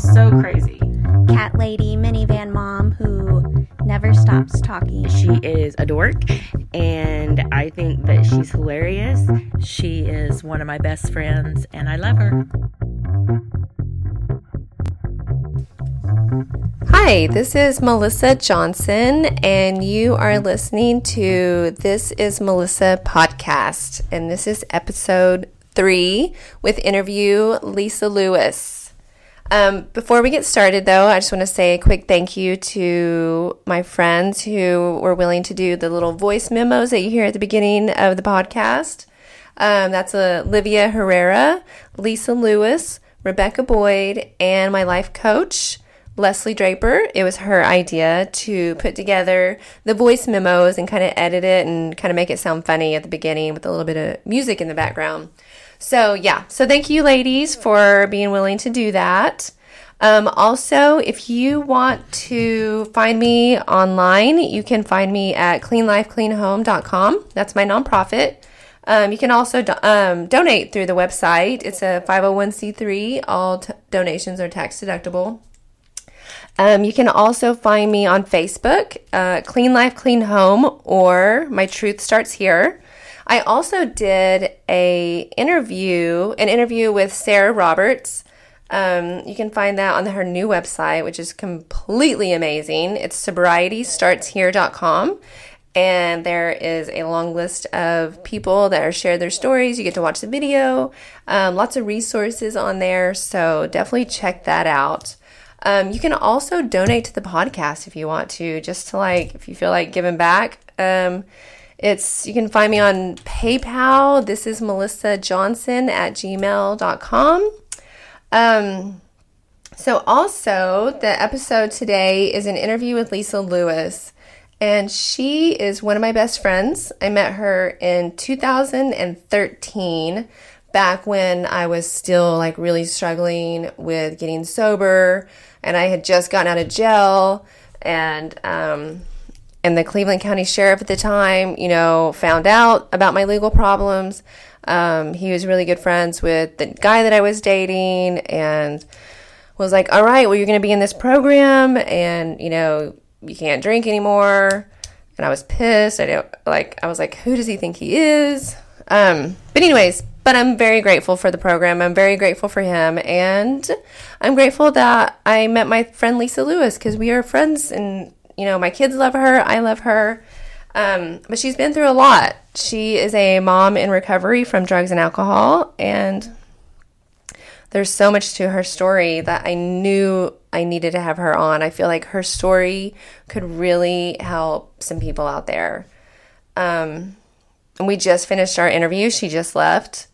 so crazy. Cat lady, minivan mom who never stops talking. She is a dork, and I think that she's hilarious. She is one of my best friends, and I love her. Hi, this is Melissa Johnson, and you are listening to This is Melissa podcast, and this is episode 3 with interview Lisa Lewis. Before we get started, though, I just want to say a quick thank you to my friends who were willing to do the little voice memos that you hear at the beginning of the podcast. That's Olivia Herrera, Lisa Lewis, Rebecca Boyd, and my life coach, Leslie Draper. It was her idea to put together the voice memos and kind of edit it and kind of make it sound funny at the beginning with a little bit of music in the background. So yeah, so thank you ladies for being willing to do that. Also, if you want to find me online, you can find me at cleanlifecleanhome.com. That's my nonprofit. You can also donate through the website. It's a 501c3. All donations are tax deductible. You can also find me on Facebook, Clean Life, Clean Home, or My Truth Starts Here. I also did an interview with Sarah Roberts. You can find that on her new website, which is completely amazing. It's sobrietystartshere.com, and there is a long list of people that are shared their stories. You get to watch the video, lots of resources on there, so definitely check that out. You can also donate to the podcast if you want to, just to if you feel like giving back. You can find me on PayPal. This is Melissa Johnson at gmail.com. So also the episode today is an interview with Lisa Lewis, and she is one of my best friends. I met her in 2013. Back when I was still really struggling with getting sober, and I had just gotten out of jail, and the Cleveland County Sheriff at the time, found out about my legal problems. He was really good friends with the guy that I was dating, and was like, all right, well, you're going to be in this program, and, you can't drink anymore. And I was pissed. I was like, who does he think he is? But anyways, I'm very grateful for the program. I'm very grateful for him. And I'm grateful that I met my friend Lisa Lewis, because we are friends, and, my kids love her. I love her. But she's been through a lot. She is a mom in recovery from drugs and alcohol. And there's so much to her story that I knew I needed to have her on. I feel like her story could really help some people out there. And we just finished our interview. She just left.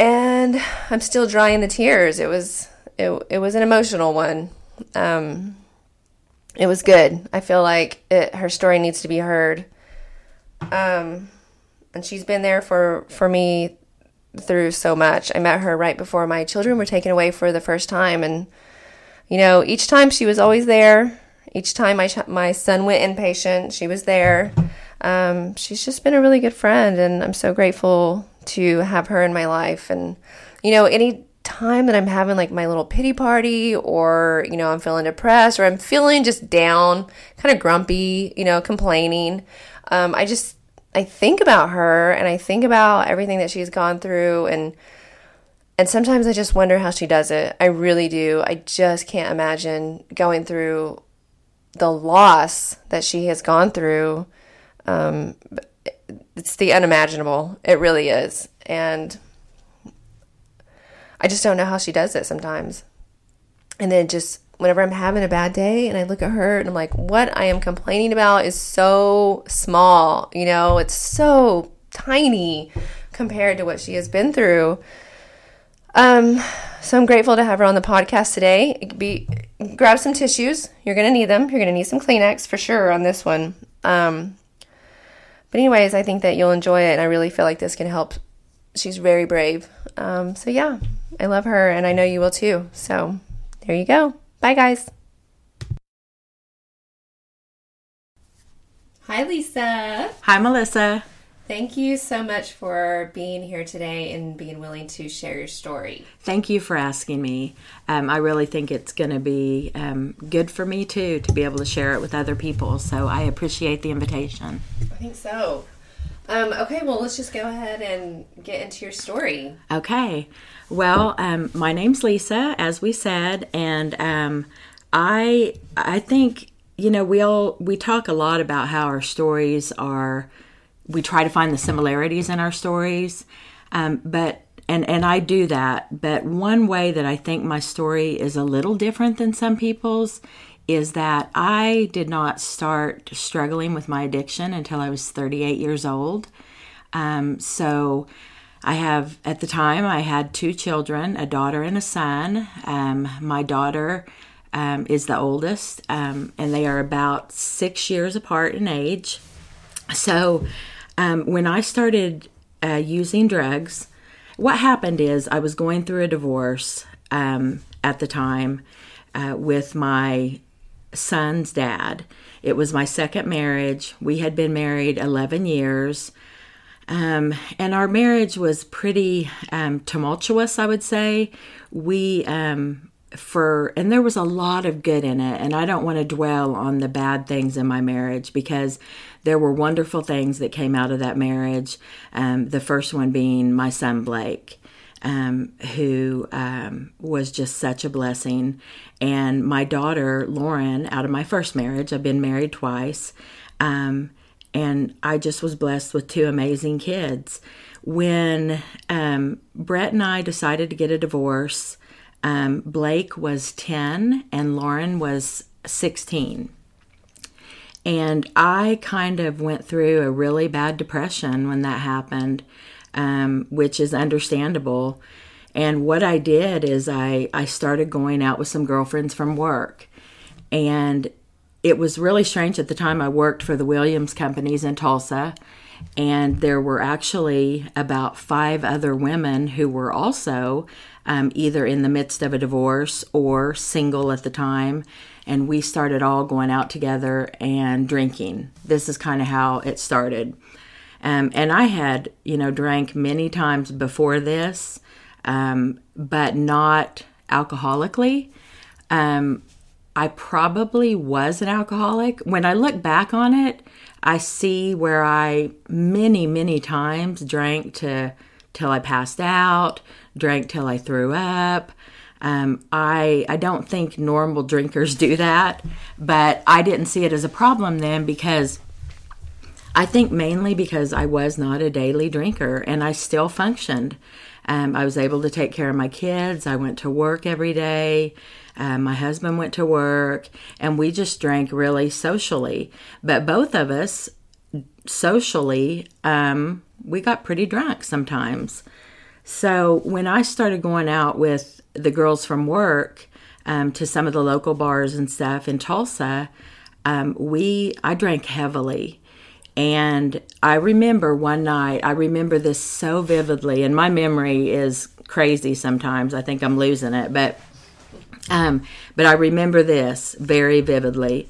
And I'm still drying the tears. It was an emotional one. It was good. I feel like her story needs to be heard. And she's been there for me through so much. I met her right before my children were taken away for the first time, and each time she was always there. Each time my son went inpatient, she was there. She's just been a really good friend, and I'm so grateful to have her in my life. And, any time that I'm having my little pity party, or, I'm feeling depressed, or I'm feeling just down, kind of grumpy, complaining, I think about her, and I think about everything that she's gone through, and sometimes I just wonder how she does it. I really do. I just can't imagine going through the loss that she has gone through. It's the unimaginable. It really is. And I just don't know how she does it sometimes. And then just whenever I'm having a bad day and I look at her and I'm like, what I am complaining about is so small, it's so tiny compared to what she has been through. So I'm grateful to have her on the podcast today. Grab some tissues. You're going to need them. You're going to need some Kleenex for sure on this one. But anyways, I think that you'll enjoy it, and I really feel like this can help. She's very brave. So yeah, I love her, and I know you will too. So there you go. Bye, guys. Hi, Lisa. Hi, Melissa. Thank you so much for being here today and being willing to share your story. Thank you for asking me. I really think it's going to be good for me, too, to be able to share it with other people. So I appreciate the invitation. I think so. Okay, well, let's just go ahead and get into your story. Okay. Well, my name's Lisa, as we said, and I think, you know, we talk a lot about how our stories are, we try to find the similarities in our stories, but I do that. But one way that I think my story is a little different than some people's is that I did not start struggling with my addiction until I was 38 years old. So at the time I had two children, a daughter and a son. My daughter is the oldest, and they are about 6 years apart in age. So when I started using drugs, what happened is I was going through a divorce at the time with my son's dad. It was my second marriage. We had been married 11 years, and our marriage was pretty tumultuous, I would say. And there was a lot of good in it, and I don't want to dwell on the bad things in my marriage because there were wonderful things that came out of that marriage. The first one being my son Blake, who was just such a blessing, and my daughter Lauren out of my first marriage. I've been married twice, and I just was blessed with two amazing kids. When Brett and I decided to get a divorce, Blake was 10 and Lauren was 16. And I kind of went through a really bad depression when that happened, which is understandable. And what I did is I started going out with some girlfriends from work. And it was really strange. At the time, I worked for the Williams Companies in Tulsa. And there were actually about 5 other women who were also either in the midst of a divorce or single at the time. And we started all going out together and drinking. This is kind of how it started. And I had, drank many times before this, but not alcoholically. I probably was an alcoholic. When I look back on it, I see where I many, many times drank till I passed out, drank till I threw up. I don't think normal drinkers do that, but I didn't see it as a problem then because I think mainly because I was not a daily drinker and I still functioned. I was able to take care of my kids. I went to work every day. My husband went to work, and we just drank really socially. But both of us, socially, we got pretty drunk sometimes. So when I started going out with the girls from work to some of the local bars and stuff in Tulsa, I drank heavily. And I remember one night, I remember this so vividly, and my memory is crazy sometimes. I think I'm losing it, but I remember this very vividly.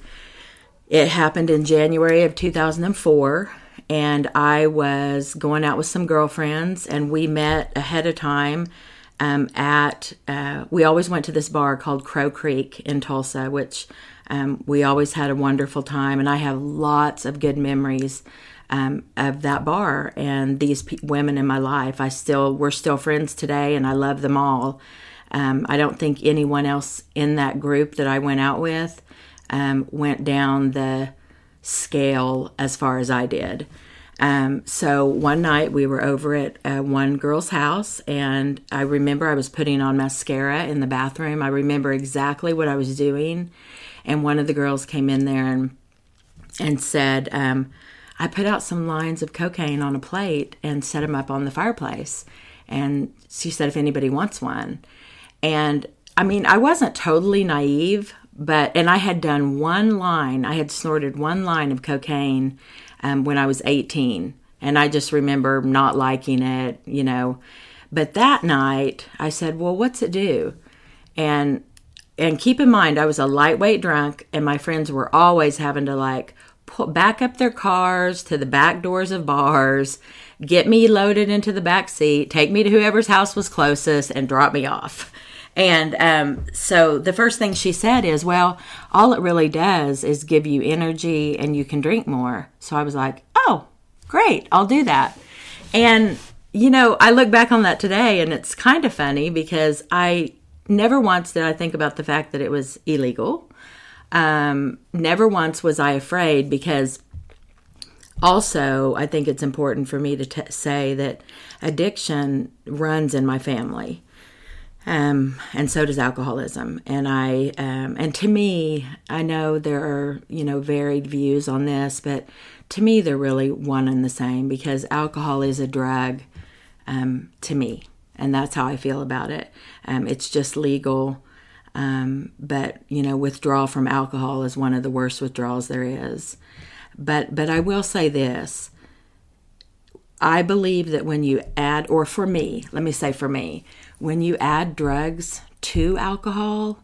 It happened in January of 2004, and I was going out with some girlfriends, and we met ahead of time we always went to this bar called Crow Creek in Tulsa, which we always had a wonderful time, and I have lots of good memories of that bar and these women in my life. We're still friends today, and I love them all. I don't think anyone else in that group that I went out with went down the scale as far as I did. So one night we were over at one girl's house, and I remember I was putting on mascara in the bathroom. I remember exactly what I was doing. And one of the girls came in there and said, I put out some lines of cocaine on a plate and set them up on the fireplace. And she said, if anybody wants one. And I mean, I wasn't totally naive, and I had done snorted one line of cocaine when I was 18. And I just remember not liking it, But that night I said, well, what's it do? And keep in mind, I was a lightweight drunk and my friends were always having to back up their cars to the back doors of bars, get me loaded into the back seat, take me to whoever's house was closest, and drop me off. And so the first thing she said is, well, all it really does is give you energy and you can drink more. So I was like, oh, great, I'll do that. And, you know, I look back on that today and it's kind of funny because I never once did I think about the fact that it was illegal. Never once was I afraid because also I think it's important for me to say that addiction runs in my family. And so does alcoholism. And and to me, I know there are, you know, varied views on this, but to me, they're really one and the same because alcohol is a drug, to me. And that's how I feel about it. It's just legal. But you know, withdrawal from alcohol is one of the worst withdrawals there is. But I will say this, I believe that when you add, or for me, let me say for me, when you add drugs to alcohol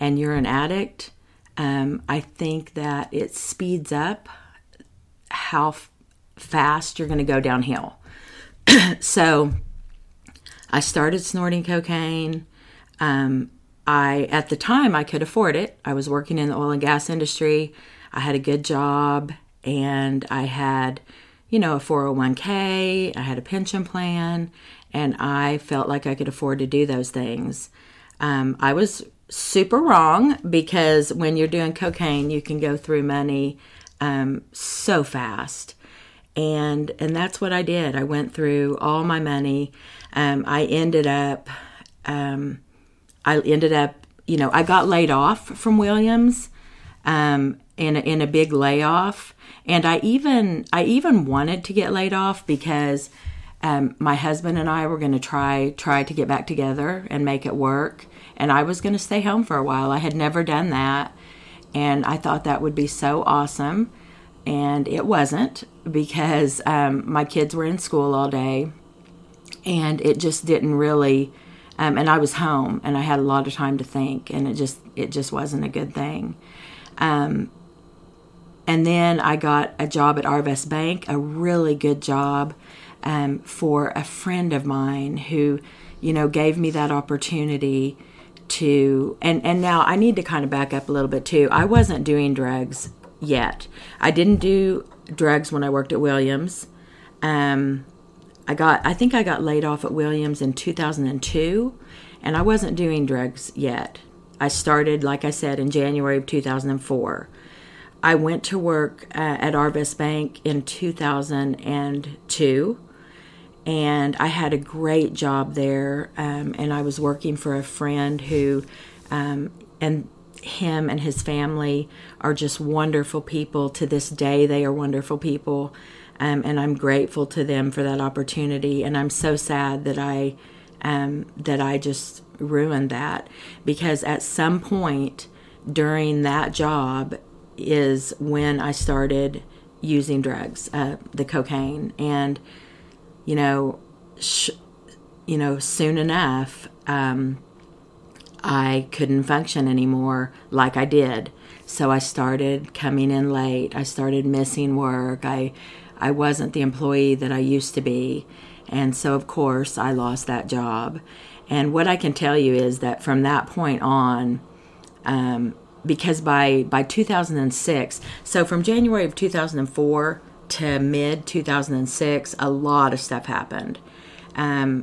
and you're an addict, I think that it speeds up how fast you're going to go downhill. So I started snorting cocaine. At the time, I could afford it. I was working in the oil and gas industry. I had a good job and I had, you know, a 401k. I had a pension plan. And I felt like I could afford to do those things. I was super wrong because when you're doing cocaine, you can go through money so fast. And that's what I did. I went through all my money. I ended up, you know, I got laid off from Williams in a big layoff. And I even wanted to get laid off because my husband and I were going to try to get back together and make it work. And I was going to stay home for a while. I had never done that. And I thought that would be so awesome. And it wasn't because my kids were in school all day. And it just didn't really, and I was home and I had a lot of time to think. And it just wasn't a good thing. And then I got a job at Arvest Bank, a really good job. For a friend of mine who, you know, gave me that opportunity to, and now I need to kind of back up a little bit too. I wasn't doing drugs yet. I didn't do drugs when I worked at Williams. I think I got laid off at Williams in 2002 and I wasn't doing drugs yet. I started, like I said, in January of 2004. I went to work at Arvest Bank in 2002. And I had a great job there, and I was working for a friend who, and him and his family are just wonderful people. To this day, they are wonderful people, and I'm grateful to them for that opportunity. And I'm so sad that I just ruined that because at some point during that job is when I started using drugs, the cocaine, and. You know, soon enough, I couldn't function anymore like I did. So I started coming in late. I started missing work. I wasn't the employee that I used to be. And so, of course, I lost that job. And what I can tell you is that from that point on, because by 2006, so from January of 2004 to mid-2006, a lot of stuff happened. My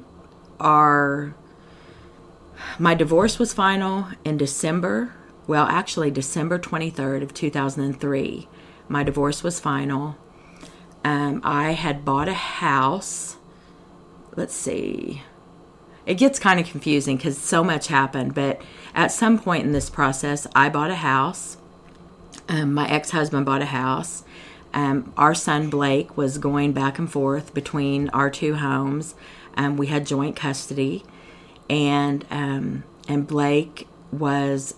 divorce was final in December 23rd of 2003. My divorce was final. I had bought a house. Let's see. It gets kind of confusing because so much happened, but at some point in this process, I bought a house. My ex-husband bought a house. Our son, Blake, was going back and forth between our two homes. We had joint custody, and Blake was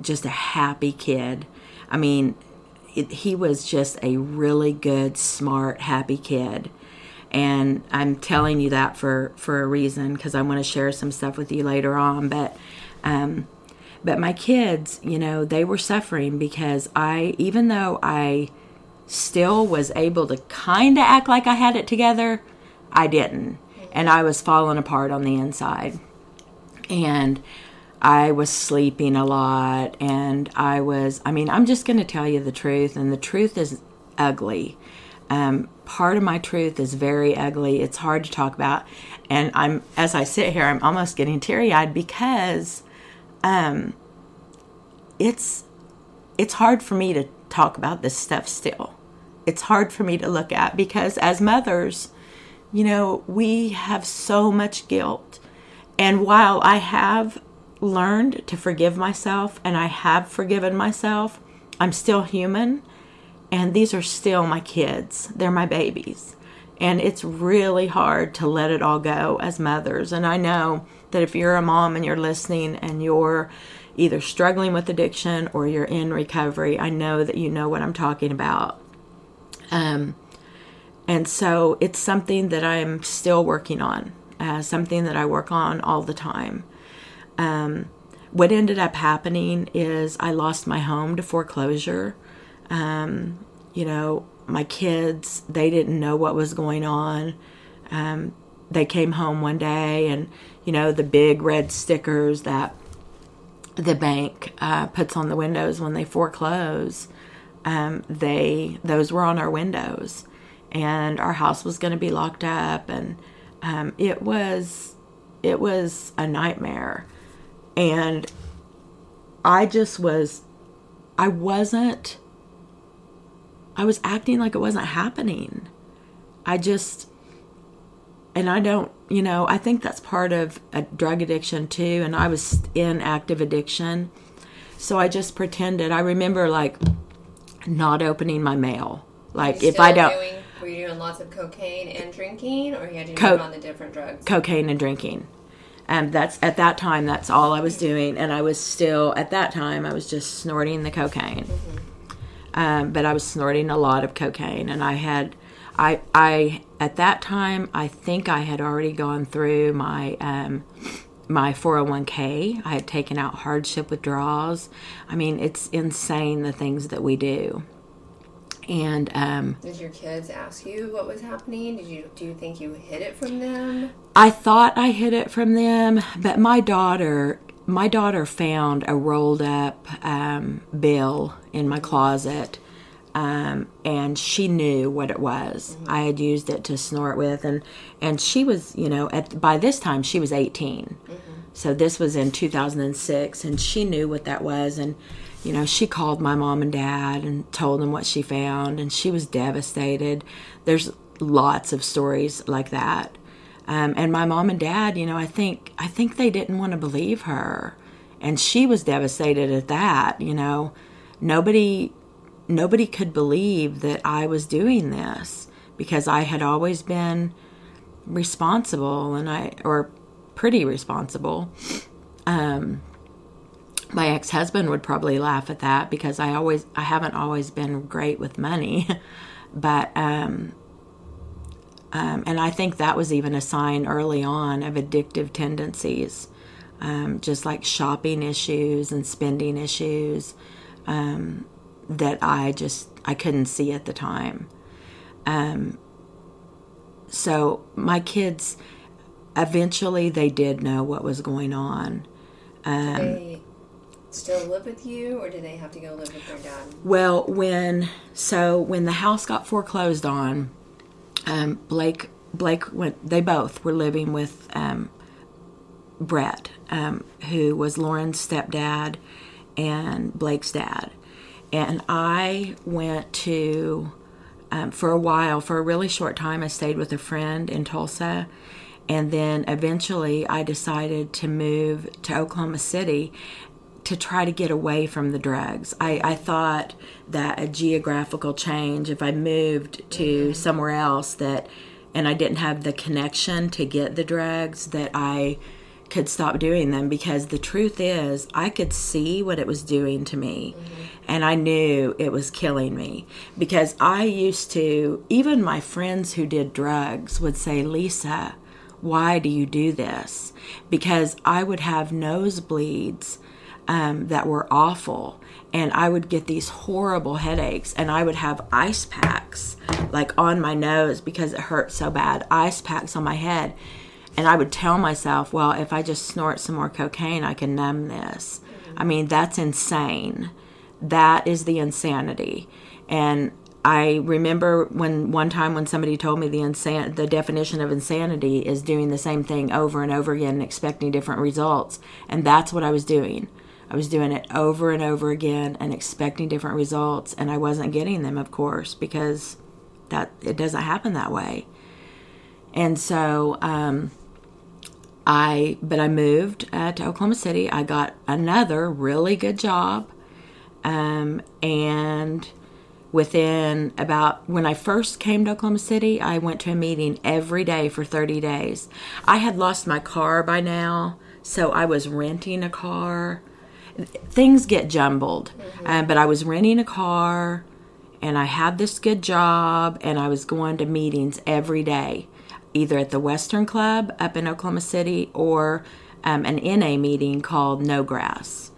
just a happy kid. I mean, he was just a really good, smart, happy kid. And I'm telling you that for a reason, because I want to share some stuff with you later on. But But my kids, you know, they were suffering because even though I still was able to kind of act like I had it together, I didn't. And I was falling apart on the inside. And I was sleeping a lot. And I'm just going to tell you the truth. And the truth is ugly. Part of my truth is very ugly. It's hard to talk about. And as I sit here, I'm almost getting teary-eyed because it's hard for me to talk about this stuff still. It's hard for me to look at because as mothers, you know, we have so much guilt. And while I have learned to forgive myself and I have forgiven myself, I'm still human. And these are still my kids. They're my babies. And it's really hard to let it all go as mothers. And I know that if you're a mom and you're listening and you're either struggling with addiction or you're in recovery, I know that you know what I'm talking about. And so it's something that I'm still working on, something that I work on all the time. What ended up happening is I lost my home to foreclosure. You know, my kids, they didn't know what was going on. They came home one day and, you know, the big red stickers that the bank puts on the windows when they foreclose, those were on our windows. And our house was going to be locked up, and it was a nightmare. And I was acting like it wasn't happening. I think that's part of a drug addiction too, and I was in active addiction. So I just pretended. I remember, like, not opening my mail. Like, if I don't... Were you doing lots of cocaine and drinking, or you had to do it on the different drugs? Cocaine and drinking. At that time, that's all I was doing. And I was still, at that time, I was just snorting the cocaine. Mm-hmm. But I was snorting a lot of cocaine. And I at that time, I think I had already gone through my 401k. I had taken out hardship withdrawals. I mean, it's insane the things that we do. And did your kids ask you what was happening? Do you think you hid it from them? I thought I hid it from them, but my daughter found a rolled up bill in my closet, and she knew what it was. Mm-hmm. I had used it to snort with, and she was, you know, by this time she was 18. Mm-hmm. So this was in 2006, and she knew what that was, and you know, she called my mom and dad and told them what she found, and she was devastated. There's lots of stories like that. And my mom and dad, you know, I think they didn't want to believe her, and she was devastated at that. You know, nobody could believe that I was doing this because I had always been responsible, or pretty responsible. My ex-husband would probably laugh at that because I haven't always been great with money, but, and I think that was even a sign early on of addictive tendencies, just like shopping issues and spending issues, that I couldn't see at the time. So my kids, eventually they did know what was going on. Still live with you, or do they have to go live with their dad? Well, when the house got foreclosed on, Blake went. They both were living with Brett, who was Lauren's stepdad and Blake's dad. And I went to for a really short time. I stayed with a friend in Tulsa. And then eventually, I decided to move to Oklahoma City to try to get away from the drugs. I thought that a geographical change, if I moved to somewhere else and I didn't have the connection to get the drugs, that I could stop doing them, because the truth is I could see what it was doing to me. Mm-hmm. And I knew it was killing me, because I used to, even my friends who did drugs would say, "Lisa, why do you do this?" Because I would have nosebleeds. that were awful. And I would get these horrible headaches, and I would have ice packs like on my nose because it hurt so bad, ice packs on my head. And I would tell myself, well, if I just snort some more cocaine, I can numb this. I mean, that's insane. That is the insanity. And I remember one time when somebody told me the definition of insanity is doing the same thing over and over again and expecting different results. And that's what I was doing. I was doing it over and over again and expecting different results. And I wasn't getting them, of course, because it doesn't happen that way. And so I moved to Oklahoma City. I got another really good job. And within about, when I first came to Oklahoma City, I went to a meeting every day for 30 days. I had lost my car by now, so I was renting a car. Things get jumbled, but I was renting a car, and I had this good job, and I was going to meetings every day, either at the Western Club up in Oklahoma City or an NA meeting called No Grass.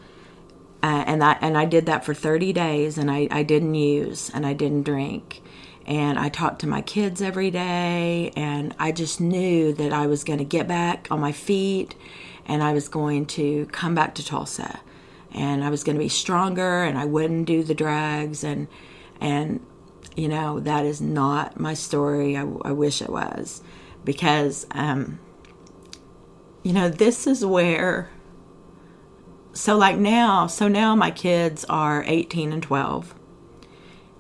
And I did that for 30 days, and I didn't use, and I didn't drink. And I talked to my kids every day, and I just knew that I was going to get back on my feet, and I was going to come back to Tulsa. And I was going to be stronger, and I wouldn't do the drugs, and you know, that is not my story. I wish it was, because, you know, this is where, so now my kids are 18 and 12,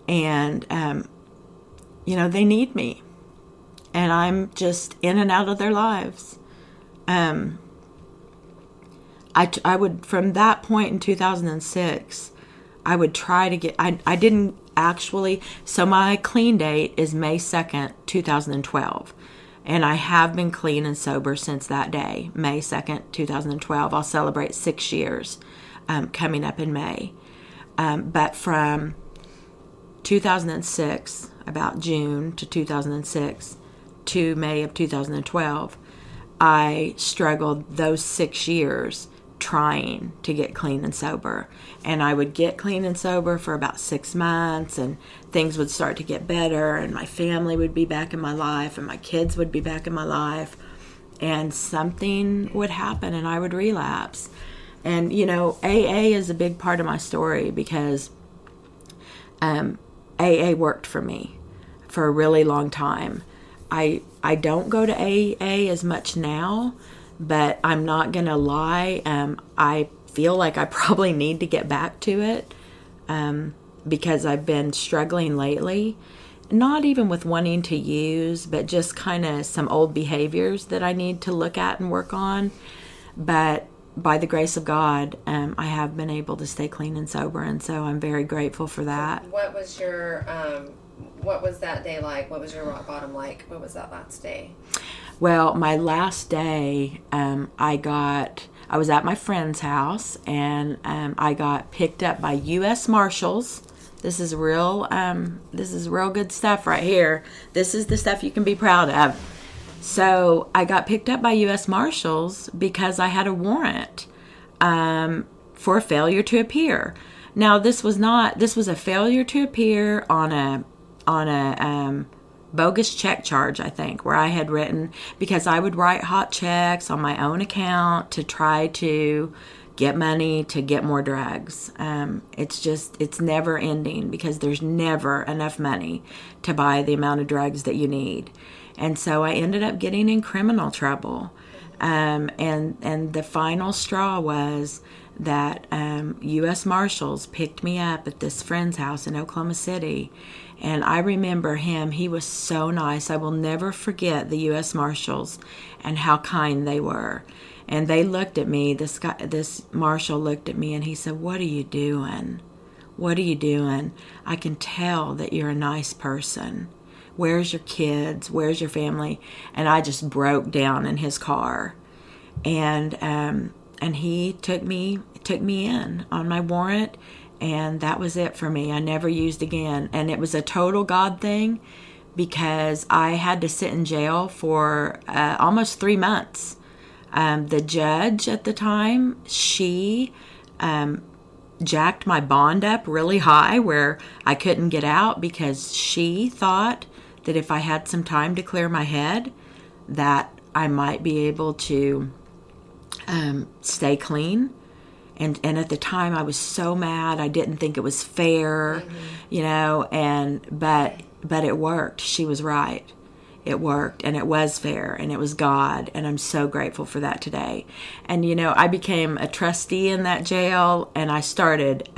and, you know, they need me, and I'm just in and out of their lives. I would, from that point in 2006, I would try to get, I didn't actually, so my clean date is May 2nd, 2012. And I have been clean and sober since that day, May 2nd, 2012. I'll celebrate 6 years coming up in May. But from 2006, about June to 2006, to May of 2012, I struggled those 6 years trying to get clean and sober. And I would get clean and sober for about 6 months, and things would start to get better, and my family would be back in my life, and my kids would be back in my life, and something would happen, and I would relapse. And, you know, AA is a big part of my story, because AA worked for me for a really long time. I don't go to AA as much now, but I'm not going to lie. I feel like I probably need to get back to it because I've been struggling lately, not even with wanting to use, but just kind of some old behaviors that I need to look at and work on. But by the grace of God, I have been able to stay clean and sober, and so I'm very grateful for that. What was your, what was that day like? What was your rock bottom like? What was that last day? Well, my last day, I was at my friend's house, and I got picked up by U.S. Marshals. This is real good stuff right here. This is the stuff you can be proud of. So I got picked up by U.S. Marshals because I had a warrant for failure to appear. Now, this was a failure to appear on a bogus check charge, I think, where I had written, because I would write hot checks on my own account to try to get money to get more drugs. It's never ending, because there's never enough money to buy the amount of drugs that you need. And so I ended up getting in criminal trouble. And the final straw was that U.S. Marshals picked me up at this friend's house in Oklahoma City. And I remember him. He was so nice. I will never forget the U.S. Marshals and how kind they were. And they looked at me. This marshal looked at me, and he said, "What are you doing? What are you doing? I can tell that you're a nice person. Where's your kids? Where's your family?" And I just broke down in his car. And he took me in on my warrant. And that was it for me. I never used again. And it was a total God thing, because I had to sit in jail for almost 3 months. The judge at the time, she jacked my bond up really high where I couldn't get out because she thought that if I had some time to clear my head, that I might be able to stay clean. And at the time I was so mad. I didn't think it was fair, mm-hmm. you know, but it worked. She was right. It worked, and it was fair, and it was God, and I'm so grateful for that today. And, you know, I became a trustee in that jail, and I started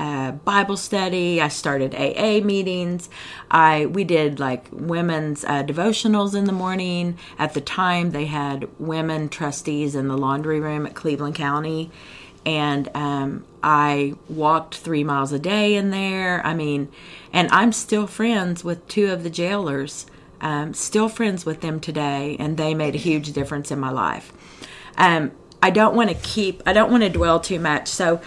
Bible study. I started AA meetings. We did, like, women's devotionals in the morning. At the time, they had women trustees in the laundry room at Cleveland County, and I walked 3 miles a day in there. I mean, and I'm still friends with two of the jailers. Still friends with them today, and they made a huge difference in my life. I don't want to dwell too much. So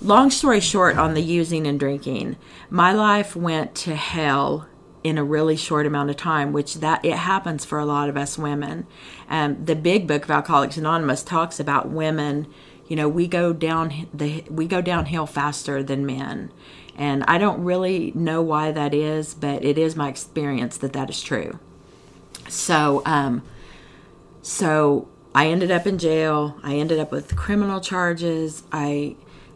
long story short on the using and drinking, my life went to hell in a really short amount of time, it happens for a lot of us women. The big book of Alcoholics Anonymous talks about women, you know, we go downhill faster than men. And I don't really know why that is, but it is my experience that is true. So I ended up in jail. I ended up with criminal charges.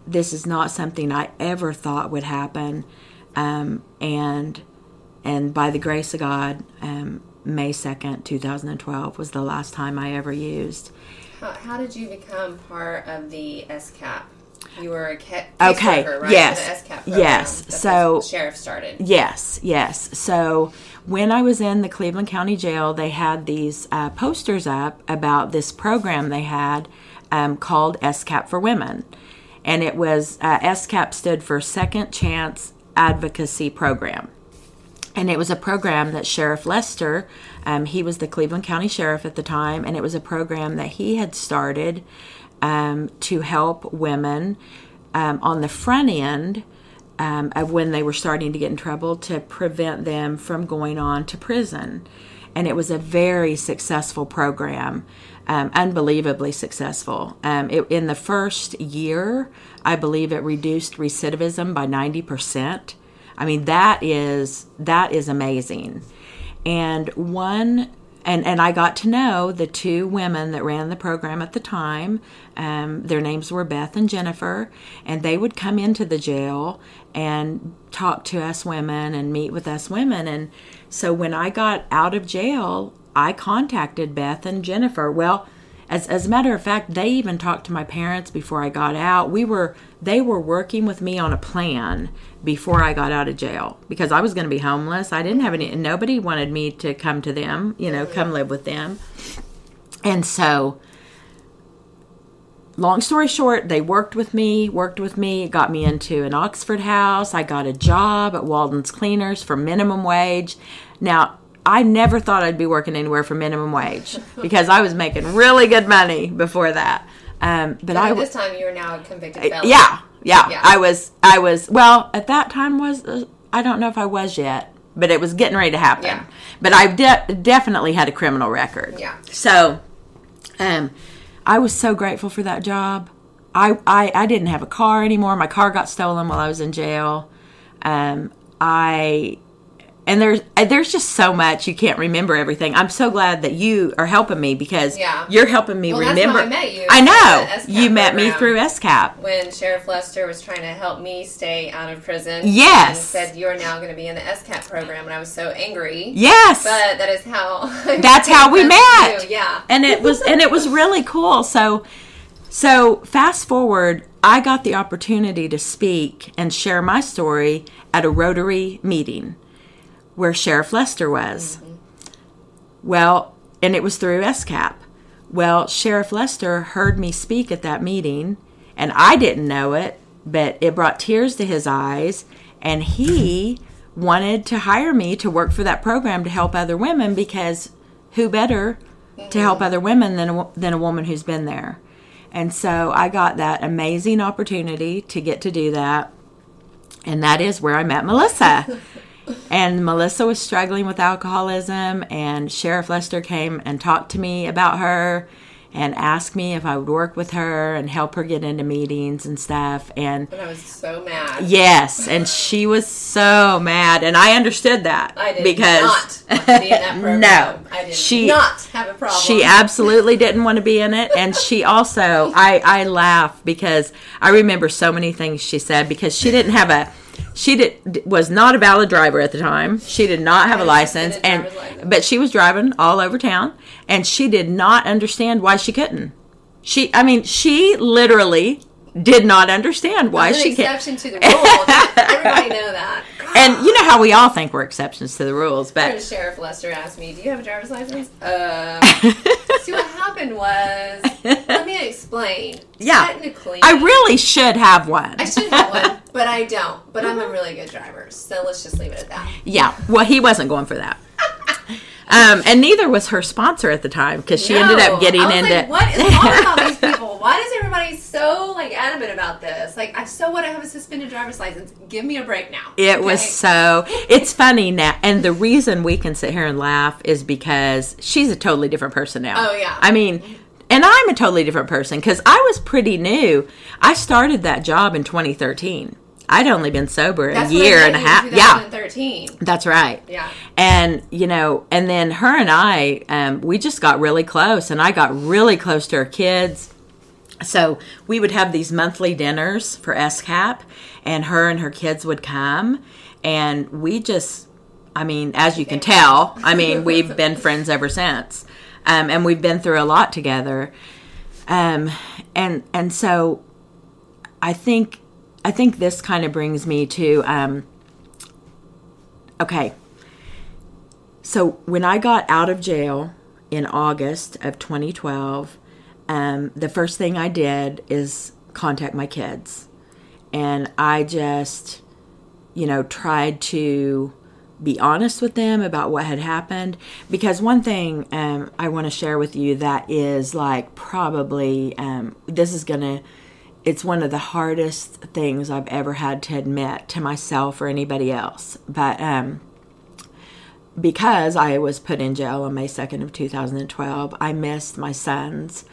This is not something I ever thought would happen. And by the grace of God, May 2nd, 2012 was the last time I ever used. How did you become part of the SCAP? You were a caseworker, right? Yes. For the SCAP program. Yes. So the sheriff started. Yes. So when I was in the Cleveland County Jail, they had these posters up about this program they had called SCAP for Women, and it was SCAP stood for Second Chance Advocacy Program, and it was a program that Sheriff Lester, he was the Cleveland County Sheriff at the time, and it was a program that he had started. To help women on the front end of when they were starting to get in trouble, to prevent them from going on to prison. And it was a very successful program, unbelievably successful. In the first year, I believe it reduced recidivism by 90%. I mean, that is amazing. And I got to know the two women that ran the program at the time. Their names were Beth and Jennifer, and they would come into the jail and talk to us women and meet with us women. And so when I got out of jail, I contacted Beth and Jennifer. Well, as a matter of fact, they even talked to my parents before I got out. They were working with me on a plan before I got out of jail, because I was going to be homeless. I didn't have and nobody wanted me to come to them, you know, come live with them. And so, long story short, they worked with me, got me into an Oxford house. I got a job at Walden's Cleaners for minimum wage. Now, I never thought I'd be working anywhere for minimum wage because I was making really good money before that. But this time you were now a convicted felon. Yeah. I was. Well, at that time I don't know if I was yet, but it was getting ready to happen. Yeah. But I definitely had a criminal record. Yeah. So, I was so grateful for that job. I didn't have a car anymore. My car got stolen while I was in jail. And there's just so much. You can't remember everything. I'm so glad that you are helping me, because you're helping me remember. That's how I met you. I know. You met me through SCAP. When Sheriff Lester was trying to help me stay out of prison. Yes. And said, you're now going to be in the SCAP program. And I was so angry. Yes. But that is how. That's how we met. You. Yeah. And it was really cool. So fast forward, I got the opportunity to speak and share my story at a Rotary meeting where Sheriff Lester was. Mm-hmm. Well, and it was through SCAP. Well, Sheriff Lester heard me speak at that meeting, and I didn't know it, but it brought tears to his eyes, and he wanted to hire me to work for that program to help other women, because who better mm-hmm. to help other women than a woman who's been there. And so I got that amazing opportunity to get to do that, and that is where I met Melissa. And Melissa was struggling with alcoholism, and Sheriff Lester came and talked to me about her, and asked me if I would work with her and help her get into meetings and stuff. And I was so mad. Yes, and she was so mad, and I understood that. I did because not want to be in that program. No. I did not have a problem. She absolutely didn't want to be in it, and she also, I laugh because I remember so many things she said because she didn't have a... was not a valid driver at the time. She did not have a license, but she was driving all over town, and she did not understand why she couldn't. She literally did not understand why she couldn't. Exception to the rule. Everybody know that. And you know how we all think we're exceptions to the rules, but Sheriff Lester asked me, "Do you have a driver's license?" See, what happened was, let me explain. Yeah, technically, I really should have one. I should have one, but I don't. But I'm a really good driver, so let's just leave it at that. Yeah. Well, he wasn't going for that, and neither was her sponsor at the time because she ended up getting into. Like, what is all about these people? Why does everybody so adamant about this? I have a suspended driver's license. Give me a break now. It was so. It's funny now, and the reason we can sit here and laugh is because she's a totally different person now. Oh yeah. And I'm a totally different person because I was pretty new. I started that job in 2013. I'd only been sober a year and a half. 2013. Yeah, that's right. Yeah, and then her and I, we just got really close, and I got really close to her kids. So we would have these monthly dinners for SCAP, and her kids would come, and we just, as you can tell, we've been friends ever since, and we've been through a lot together, and so I think this kind of brings me to okay. So when I got out of jail in August of 2012. The first thing I did is contact my kids. And I just, tried to be honest with them about what had happened. Because one thing I want to share with you that is probably, it's one of the hardest things I've ever had to admit to myself or anybody else. But because I was put in jail on May 2nd of 2012, I missed my son's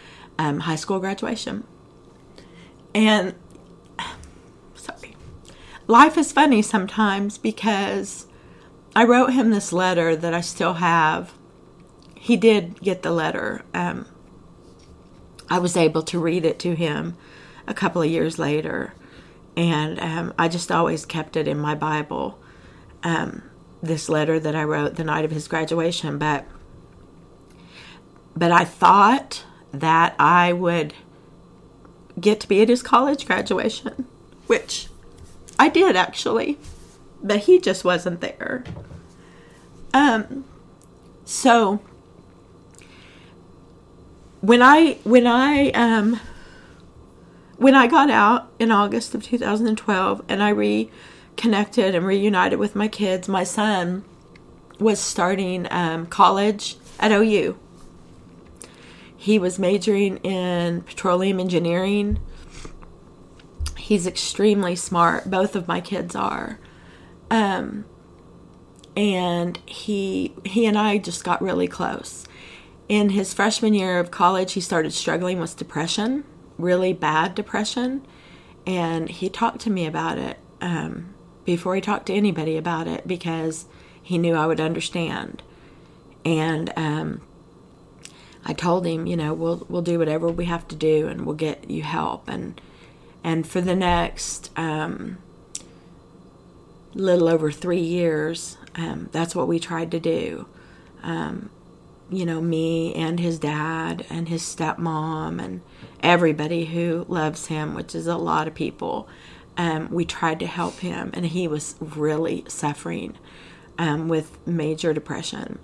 high school graduation. And sorry, life is funny sometimes because I wrote him this letter that I still have. He did get the letter. I was able to read it to him a couple of years later, and I just always kept it in my Bible, this letter that I wrote the night of his graduation. But I thought that I would get to be at his college graduation, which I did actually, but he just wasn't there. So when I got out in August of 2012 and I connected and reunited with my kids, my son was starting college at OU. He was majoring in petroleum engineering. He's extremely smart. Both of my kids are. And he and I just got really close. In his freshman year of college, he started struggling with depression, really bad depression. And he talked to me about it. Before he talked to anybody about it because he knew I would understand. And I told him, we'll do whatever we have to do and we'll get you help. And for the next little over 3 years, that's what we tried to do. Me and his dad and his stepmom and everybody who loves him, which is a lot of people. We tried to help him, and he was really suffering with major depression.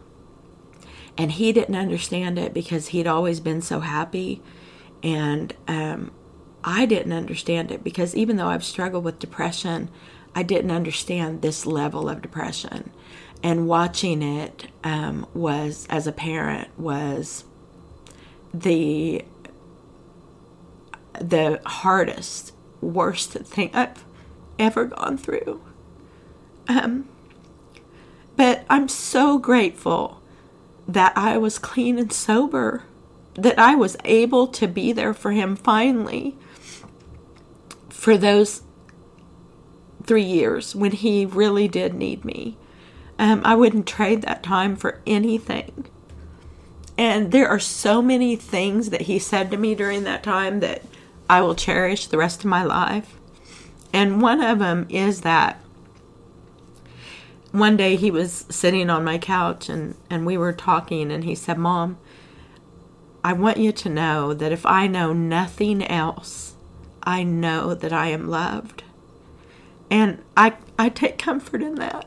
And he didn't understand it because he'd always been so happy. And I didn't understand it because even though I've struggled with depression, I didn't understand this level of depression. And watching it was, as a parent, the hardest, worst thing I've ever gone through. But I'm so grateful that I was clean and sober that I was able to be there for him finally for those 3 years when he really did need me. I wouldn't trade that time for anything. And there are so many things that he said to me during that time that I will cherish the rest of my life. And one of them is that one day he was sitting on my couch and we were talking, and he said, "Mom, I want you to know that if I know nothing else, I know that I am loved." And I take comfort in that.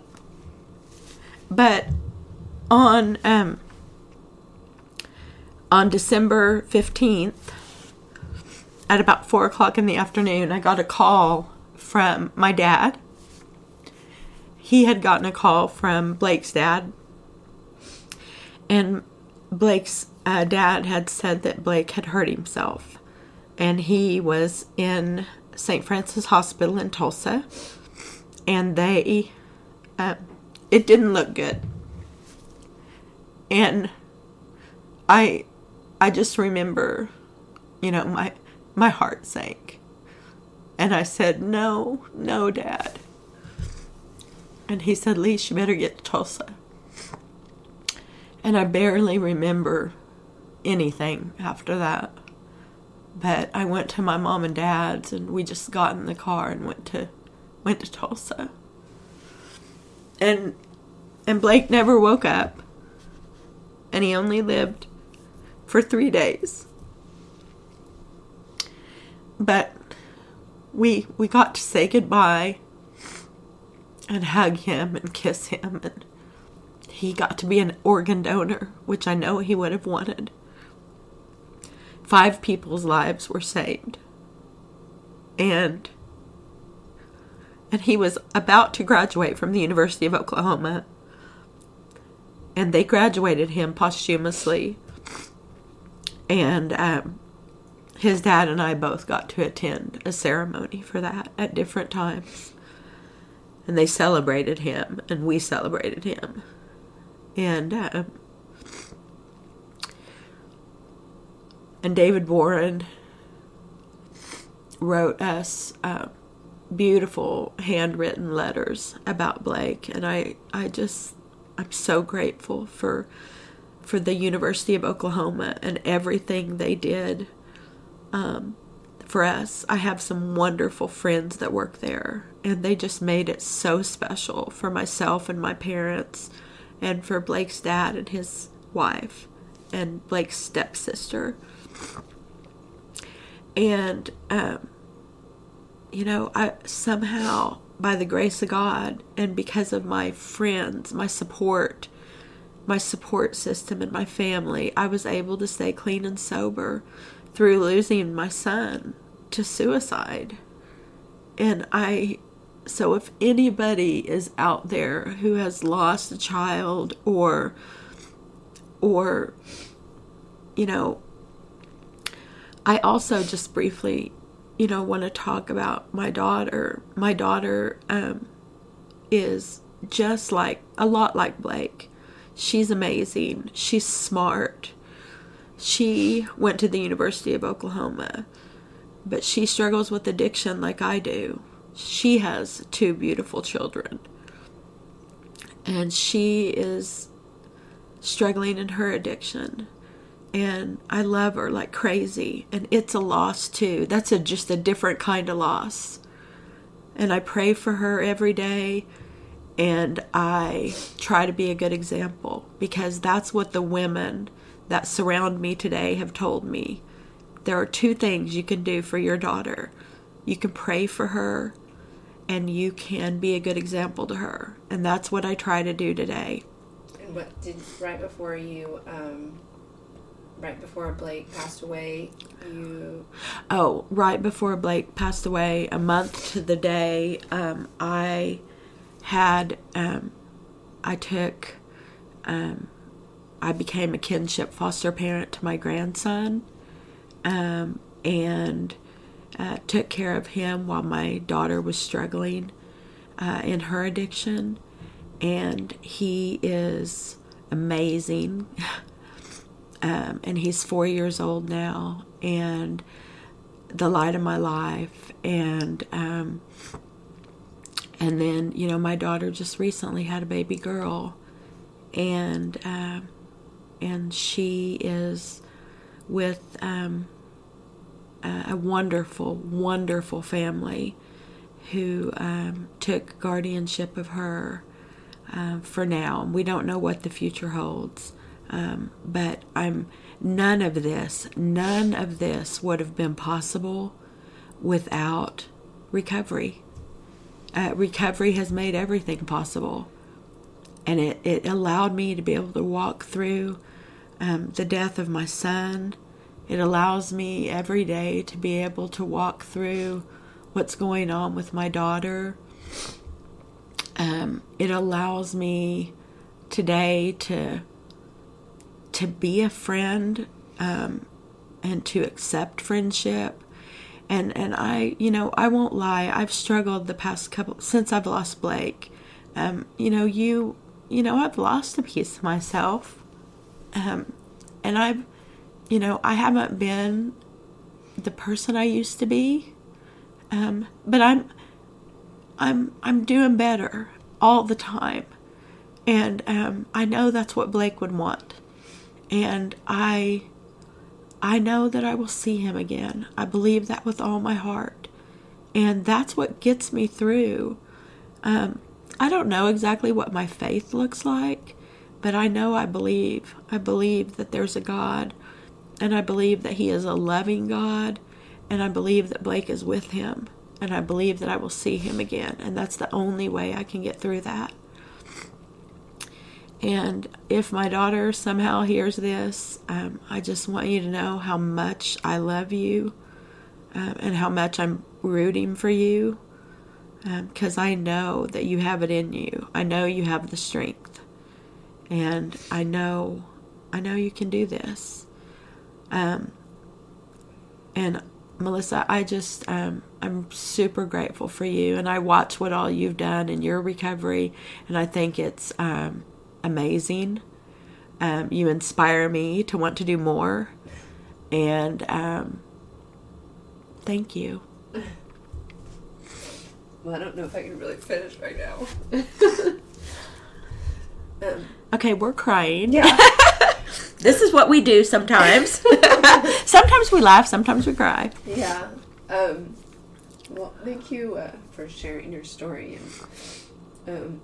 But on December 15th, at about 4 o'clock in the afternoon, I got a call from my dad. He had gotten a call from Blake's dad. And Blake's dad had said that Blake had hurt himself. And he was in St. Francis Hospital in Tulsa. And they, it didn't look good. And I just remember, you know, my heart sank. And I said, no, Dad. And he said, "Lise, you better get to Tulsa." And I barely remember anything after that. But I went to my mom and dad's, and we just got in the car and went to Tulsa. And Blake never woke up. And he only lived for 3 days. But we got to say goodbye and hug him and kiss him. And he got to be an organ donor, which I know he would have wanted. 5 people's lives were saved. And he was about to graduate from the University of Oklahoma. And they graduated him posthumously. And his dad and I both got to attend a ceremony for that at different times. And they celebrated him, and we celebrated him. And David Boren wrote us beautiful handwritten letters about Blake. And I'm so grateful for the University of Oklahoma and everything they did for us. I have some wonderful friends that work there, and they just made it so special for myself and my parents, and for Blake's dad and his wife, and Blake's stepsister. And, you know, I somehow, by the grace of God, and because of my friends, my support system, and my family, I was able to stay clean and sober through losing my son to suicide. And so if anybody is out there who has lost a child or, you know, I also just briefly, you know, want to talk about my daughter. My daughter is just a lot like Blake. She's amazing. She's smart. She went to the University of Oklahoma, but she struggles with addiction like I do. She has 2 beautiful children, and she is struggling in her addiction, and I love her like crazy, and it's a loss too. That's just a different kind of loss, and I pray for her every day, and I try to be a good example, because that's what the women that surround me today have told me. There are 2 things you can do for your daughter. You can pray for her, and you can be a good example to her. And that's what I try to do today. And what did, right before Blake passed away, right before Blake passed away, a month to the day, I became a kinship foster parent to my grandson, and took care of him while my daughter was struggling in her addiction. And he is amazing. and he's 4 years old now, and the light of my life. And then, you know, my daughter just recently had a baby girl, and she is with a wonderful, wonderful family who took guardianship of her for now. We don't know what the future holds, but none of this would have been possible without recovery. Recovery has made everything possible, and it allowed me to be able to walk through the death of my son. It allows me every day to be able to walk through what's going on with my daughter. It allows me today to be a friend, and to accept friendship. And I, you know, I won't lie. I've struggled the past couple, since I've lost Blake. You know, I've lost a piece of myself. And I've, you know, I haven't been the person I used to be. But I'm doing better all the time. And, I know that's what Blake would want. And I know that I will see him again. I believe that with all my heart. And that's what gets me through. I don't know exactly what my faith looks like, but I know I believe. I believe that there's a God, and I believe that He is a loving God, and I believe that Blake is with Him, and I believe that I will see him again. And that's the only way I can get through that. And if my daughter somehow hears this, I just want you to know how much I love you, and how much I'm rooting for you, because I know that you have it in you. I know you have the strength, and I know you can do this. And Melissa, I just, I'm super grateful for you, and I watch what all you've done in your recovery, and I think it's amazing. You inspire me to want to do more, and thank you. Well, I don't know if I can really finish right now. Okay, we're crying. Yeah. This is what we do sometimes. Sometimes we laugh, sometimes we cry. Yeah. Well, thank you for sharing your story, and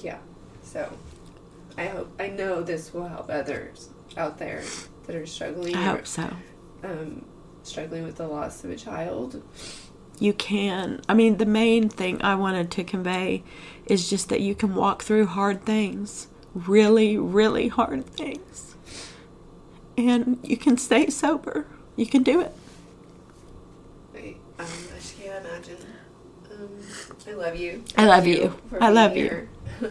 yeah, so I know this will help others out there that are struggling. I hope so. Struggling with the loss of a child. You can. I mean, the main thing I wanted to convey is just that you can walk through hard things, really, really hard things, and you can stay sober. You can do it. I just can't imagine. I love you. I love you.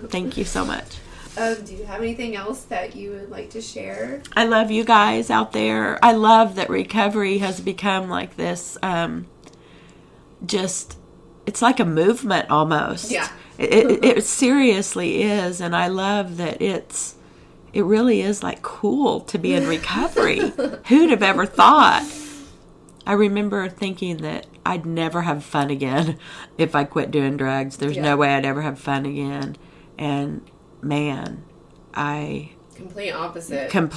Thank you so much. Do you have anything else that you would like to share? I love you guys out there. I love that recovery has become like this. Just, it's like a movement almost. Yeah. It seriously is, and I love that it really is like cool to be in recovery. Who'd have ever thought? I remember thinking that I'd never have fun again if I quit doing drugs. There's no way I'd ever have fun again. And man, Complete opposite. What's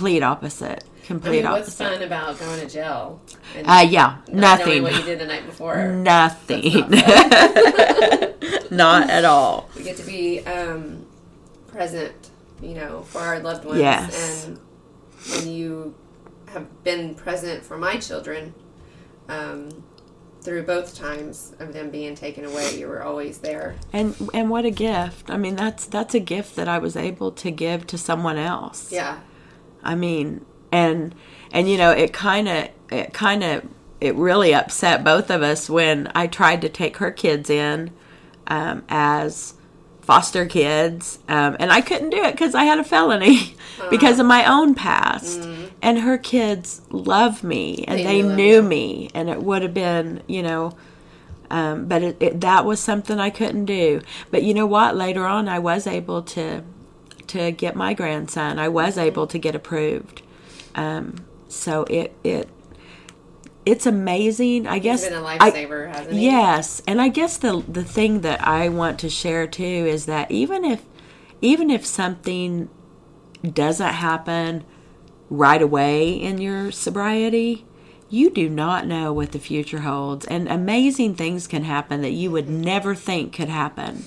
fun about going to jail? And nothing. Knowing what you did the night before. Nothing. Not at all. We get to be present, you know, for our loved ones. Yes. And when you have been present for my children, through both times of them being taken away, you were always there. And what a gift. I mean, that's a gift that I was able to give to someone else. Yeah. I mean, and you know, it really upset both of us when I tried to take her kids in as foster kids, and I couldn't do it because I had a felony because of my own past. Mm-hmm. And her kids love me, and they knew me, and it would have been, you know, but that was something I couldn't do. But you know what? Later on, I was able to to get my grandson. I was able to get approved. So it's amazing. I guess it's been a lifesaver, hasn't it? Yes. And I guess the thing that I want to share too is that even if something doesn't happen right away in your sobriety, you do not know what the future holds, and amazing things can happen that you would never think could happen.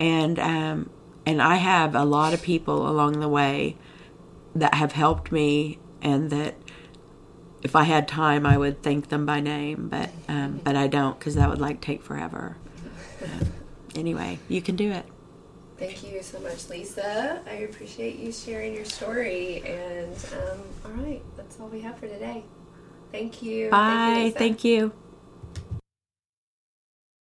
And I have a lot of people along the way that have helped me, and that if I had time, I would thank them by name, but I don't, because that would take forever. Anyway, you can do it. Thank you so much, Lisa. I appreciate you sharing your story. And all right, that's all we have for today. Thank you. Bye. Thank you, Lisa. Thank you.